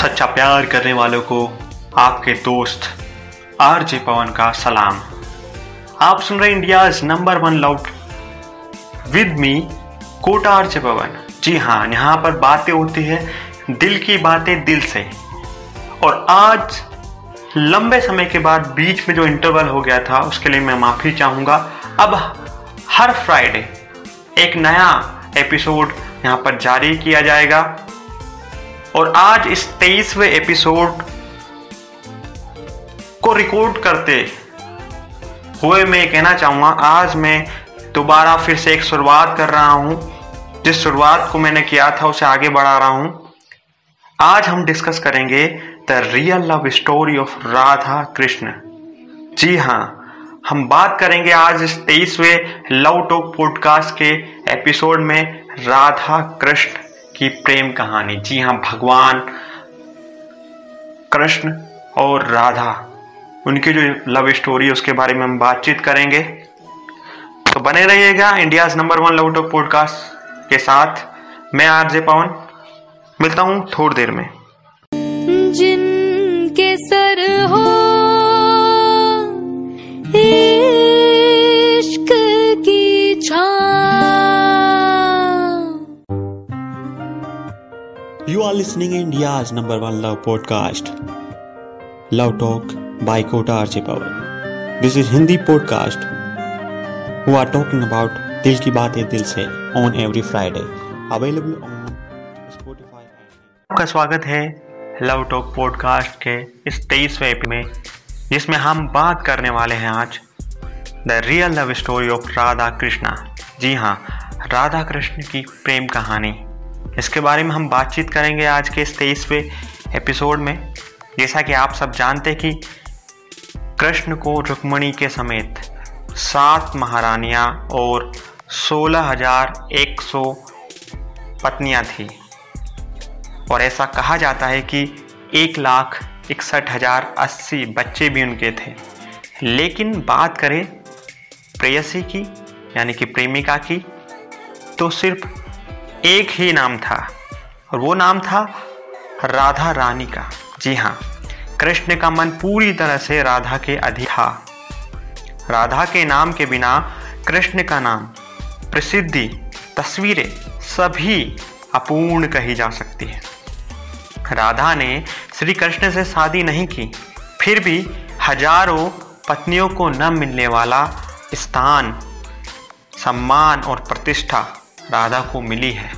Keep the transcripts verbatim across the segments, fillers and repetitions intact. सच्चा प्यार करने वालों को आपके दोस्त आरजे पवन का सलाम। आप सुन रहे India's number one love with me Kota RJ Pavan. जी हाँ, यहाँ पर बातें होती है, दिल की बातें दिल से। और आज लंबे समय के बाद बीच में जो इंटरवल हो गया था उसके लिए मैं माफ़ी चाहूँगा। अब हर फ्राइडे एक नया एपिसोड यहाँ पर जारी किया जाएगा। और आज इस तेईसवें एपिसोड को रिकॉर्ड करते हुए मैं कहना चाहूँगा, आज मैं दोबारा फिर से एक शुरुआत कर रहा हूँ। जिस शुरुआत को मैंने किया था उसे आगे बढ़ा रहा हूँ। आज हम डिस्कस करेंगे the real love story of Radha Krishna. जी हाँ, हम बात करेंगे आज इस तेईसवें लव टॉक पॉडकास्ट के एपिसोड में राधा कृष्ण की प्रेम कहानी। जी हाँ, भगवान कृष्ण और राधा, उनकी जो लव स्टोरी है उसके बारे में हम बातचीत करेंगे। तो बने रहिएगा India's number one love talk podcast के साथ। मैं आरजे पवन, मिलता हूँ थोड़ी देर में। जिनके सर हो इश्क की छां। You are listening India's number one love podcast love talk by Kota RJ Pawan. This is Hindi podcast who are talking about दिल की बातें दिल से on every Friday, available on Spotify. आपका स्वागत है लव टॉक पॉडकास्ट के इस तेईसवें एपिसोड में, जिसमें हम बात करने वाले हैं आज the real love story of Radha Krishna. जी हाँ, राधा कृष्ण की प्रेम कहानी, इसके बारे में हम बातचीत करेंगे आज के इस तेईसवें एपिसोड में। जैसा कि आप सब जानते कि कृष्ण को रुक्मणी के समेत सात महारानियाँ और सोलह हजार एक सौ पत्नियाँ थीं। और ऐसा कहा जाता है कि एक लाख इकसठ हज़ार अस्सी बच्चे भी उनके थे। लेकिन बात करें प्रेयसी की, यानी कि प्रेमिका की, तो सिर्फ एक ही नाम था, और वो नाम था राधा रानी का। जी हाँ, कृष्ण का मन पूरी तरह से राधा के अधीन था। राधा के नाम के बिना कृष्ण का नाम, प्रसिद्धि, तस्वीरें सभी अपूर्ण कही जा सकती है। राधा ने श्री कृष्ण से शादी नहीं की, फिर भी हजारों पत्नियों को न मिलने वाला स्थान, सम्मान और प्रतिष्ठा राधा को मिली है।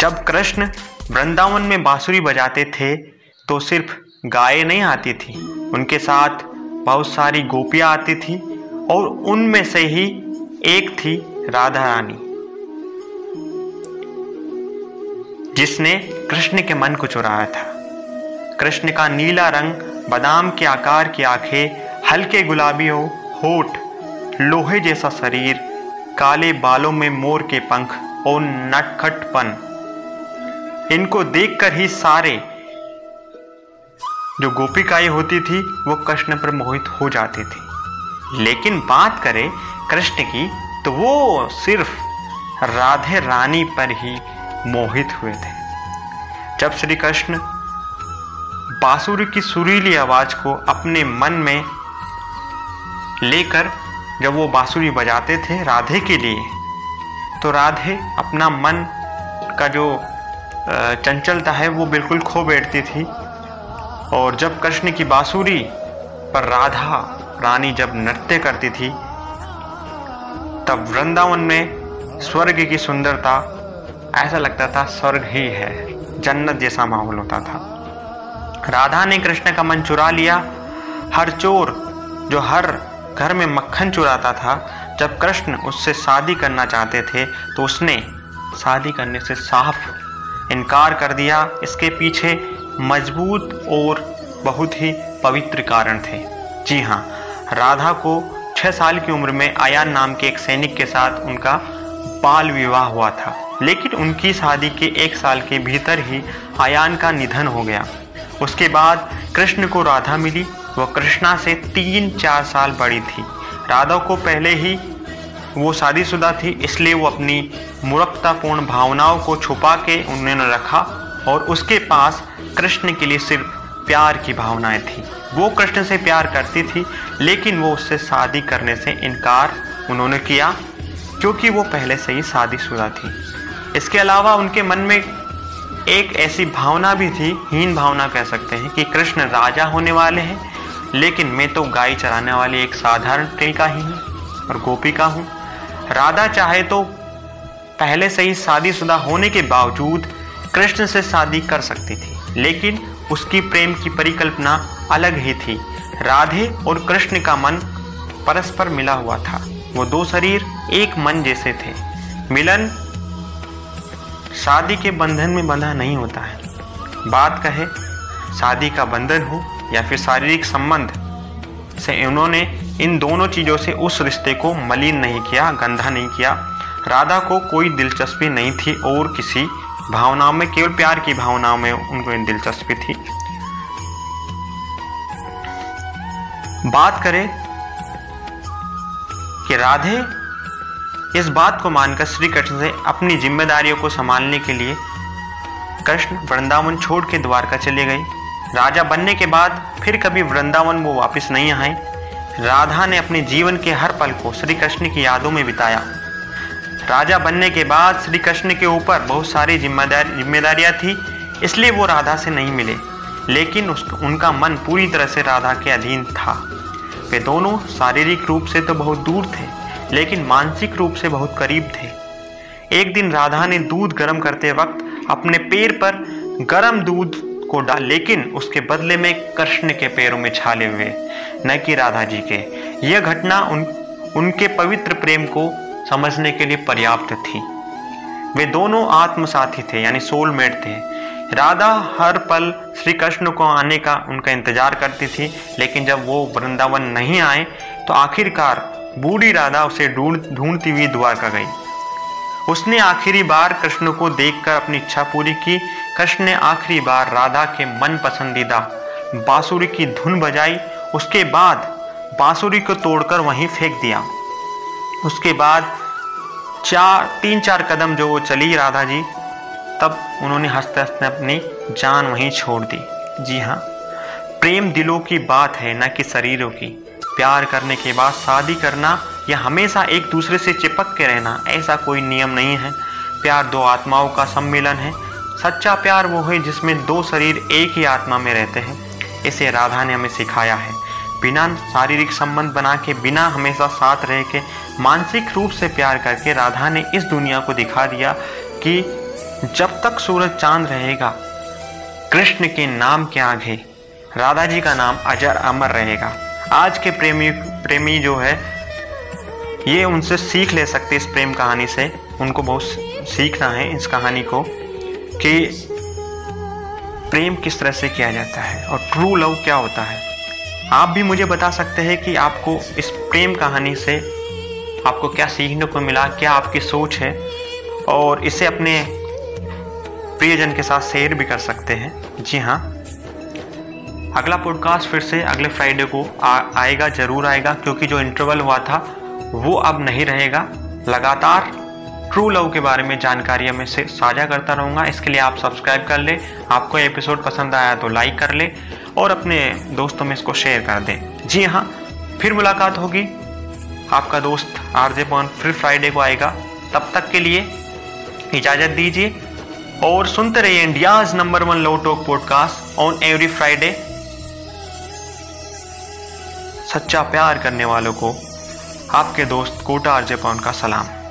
जब कृष्ण वृंदावन में बांसुरी बजाते थे तो सिर्फ गायें नहीं आती थीं, उनके साथ बहुत सारी गोपियां आती थीं, और उनमें से ही एक थी राधा रानी, जिसने कृष्ण के मन को चुराया था। कृष्ण का नीला रंग, बादाम के आकार की आंखें, हल्के गुलाबी होठ, लोहे जैसा शरीर, काले बालों में मोर के पंख और नटखटपन, इनको देखकर ही सारे जो गोपिकाएं होती थी वो कृष्ण पर मोहित हो जाती थी। लेकिन बात करें कृष्ण की, तो वो सिर्फ राधे रानी पर ही मोहित हुए थे। जब श्री कृष्ण बांसुरी की सुरीली आवाज को अपने मन में लेकर जब वो बांसुरी बजाते थे राधे के लिए, तो राधे अपना मन का जो चंचलता है वो बिल्कुल खो बैठती थी। और जब कृष्ण की बांसुरी पर राधा रानी जब नृत्य करती थी, तब वृंदावन में स्वर्ग की सुंदरता, ऐसा लगता था स्वर्ग ही है, जन्नत जैसा माहौल होता था। राधा ने कृष्ण का मन चुरा लिया। हर चोर जो हर घर में मक्खन चुराता था, जब कृष्ण उससे शादी करना चाहते थे तो उसने शादी करने से साफ इनकार कर दिया। इसके पीछे मजबूत और बहुत ही पवित्र कारण थे। जी हाँ, राधा को छः साल की उम्र में आयान नाम के एक सैनिक के साथ उनका बाल विवाह हुआ था, लेकिन उनकी शादी के एक साल के भीतर ही आयान का निधन हो गया। उसके बाद कृष्ण को राधा मिली। वह कृष्णा से तीन चार साल बड़ी थी। राधा को पहले ही वो शादीशुदा थी, इसलिए वो अपनी मूर्खतापूर्ण भावनाओं को छुपा के उन्होंने रखा और उसके पास कृष्ण के लिए सिर्फ प्यार की भावनाएं थी। वो कृष्ण से प्यार करती थी, लेकिन वो उससे शादी करने से इनकार उन्होंने किया क्योंकि वो पहले से ही शादीशुदा थी। इसके अलावा उनके मन में एक ऐसी भावना भी थी, हीन भावना कह सकते हैं, कि कृष्ण राजा होने वाले हैं लेकिन मैं तो गाय चराने वाली एक साधारण तिलका ही हूँ और गोपी का हूँ। राधा चाहे तो पहले से ही शादीशुदा होने के बावजूद कृष्ण से शादी कर सकती थी, लेकिन उसकी प्रेम की परिकल्पना अलग ही थी। राधे और कृष्ण का मन परस्पर मिला हुआ था, वो दो शरीर एक मन जैसे थे। मिलन शादी के बंधन में बंधा नहीं होता है, बात कहे शादी का बंधन हो या फिर शारीरिक संबंध से, उन्होंने इन दोनों चीज़ों से उस रिश्ते को मलिन नहीं किया, गंदा नहीं किया। राधा को कोई दिलचस्पी नहीं थी और किसी भावनाओं में, केवल प्यार की भावनाओं में उनको दिलचस्पी थी। बात करें कि राधे इस बात को मानकर श्री कृष्ण से अपनी जिम्मेदारियों को संभालने के लिए कृष्ण वृंदावन छोड़ के द्वारका चले गए। राजा बनने के बाद फिर कभी वृंदावन वो वापस नहीं आए। राधा ने अपने जीवन के हर पल को श्री कृष्ण की यादों में बिताया। राजा बनने के बाद श्री कृष्ण के ऊपर बहुत सारी जिम्मेदार जिम्मेदारियाँ थी, इसलिए वो राधा से नहीं मिले, लेकिन उस उनका मन पूरी तरह से राधा के अधीन था। वे दोनों शारीरिक रूप से तो बहुत दूर थे, लेकिन मानसिक रूप से बहुत करीब थे। एक दिन राधा ने दूध गर्म करते वक्त अपने पैर पर गर्म दूध को डाल, लेकिन उसके बदले में कृष्ण के पैरों में छाले हुए, न कि राधा जी के। यह घटना उन उनके पवित्र प्रेम को समझने के लिए पर्याप्त थी। वे दोनों आत्मसाथी थे, यानी सोलमेट थे। राधा हर पल श्री कृष्ण को आने का उनका इंतजार करती थी, लेकिन जब वो वृंदावन नहीं आए तो आखिरकार बूढ़ी राधा उसे ढूंढ ढूंढती हुई द्वारका गई। उसने आखिरी बार कृष्ण को देखकर अपनी इच्छा पूरी की। कृष्ण ने आखिरी बार राधा के मन पसंदीदा बांसुरी की धुन बजाई, उसके बाद बांसुरी को तोड़कर वहीं फेंक दिया। उसके बाद चार तीन चार कदम जो वो चली राधा जी, तब उन्होंने हंसते हंसते अपनी जान वहीं छोड़ दी। जी हाँ, प्रेम दिलों की बात है, ना कि शरीरों की। प्यार करने के बाद शादी करना या हमेशा एक दूसरे से चिपक के रहना, ऐसा कोई नियम नहीं है। प्यार दो आत्माओं का सम्मिलन है। सच्चा प्यार वो है जिसमें दो शरीर एक ही आत्मा में रहते हैं। इसे राधा ने हमें सिखाया है। बिना शारीरिक संबंध बना के, बिना हमेशा साथ रह के, मानसिक रूप से प्यार करके राधा ने इस दुनिया को दिखा दिया कि जब तक सूरज चांद रहेगा कृष्ण के नाम के आगे राधा जी का नाम अजर अमर रहेगा। आज के प्रेमी प्रेमी जो है ये उनसे सीख ले सकते इस प्रेम कहानी से। उनको बहुत सीखना है इस कहानी को कि प्रेम किस तरह से किया जाता है और ट्रू लव क्या होता है। आप भी मुझे बता सकते हैं कि आपको इस प्रेम कहानी से आपको क्या सीखने को मिला, क्या आपकी सोच है, और इसे अपने प्रियजन के साथ शेयर भी कर सकते हैं। जी हाँ, अगला पॉडकास्ट फिर से अगले फ्राइडे को आ, आएगा, ज़रूर आएगा, क्योंकि जो इंटरवल हुआ था वो अब नहीं रहेगा। लगातार ट्रू लव के बारे में जानकारी मैं से साझा करता रहूँगा। इसके लिए आप सब्सक्राइब कर ले। आपको एपिसोड पसंद आया तो लाइक कर ले और अपने दोस्तों में इसको शेयर कर दें। जी हाँ, फिर मुलाकात होगी। आपका दोस्त आरजे पवन फिर फ्राइडे को आएगा। तब तक के लिए इजाज़त दीजिए और सुनते रहिए India's number one love talk podcast on every Friday. सच्चा प्यार करने वालों को आपके दोस्त कोटा आरजे पवन का सलाम।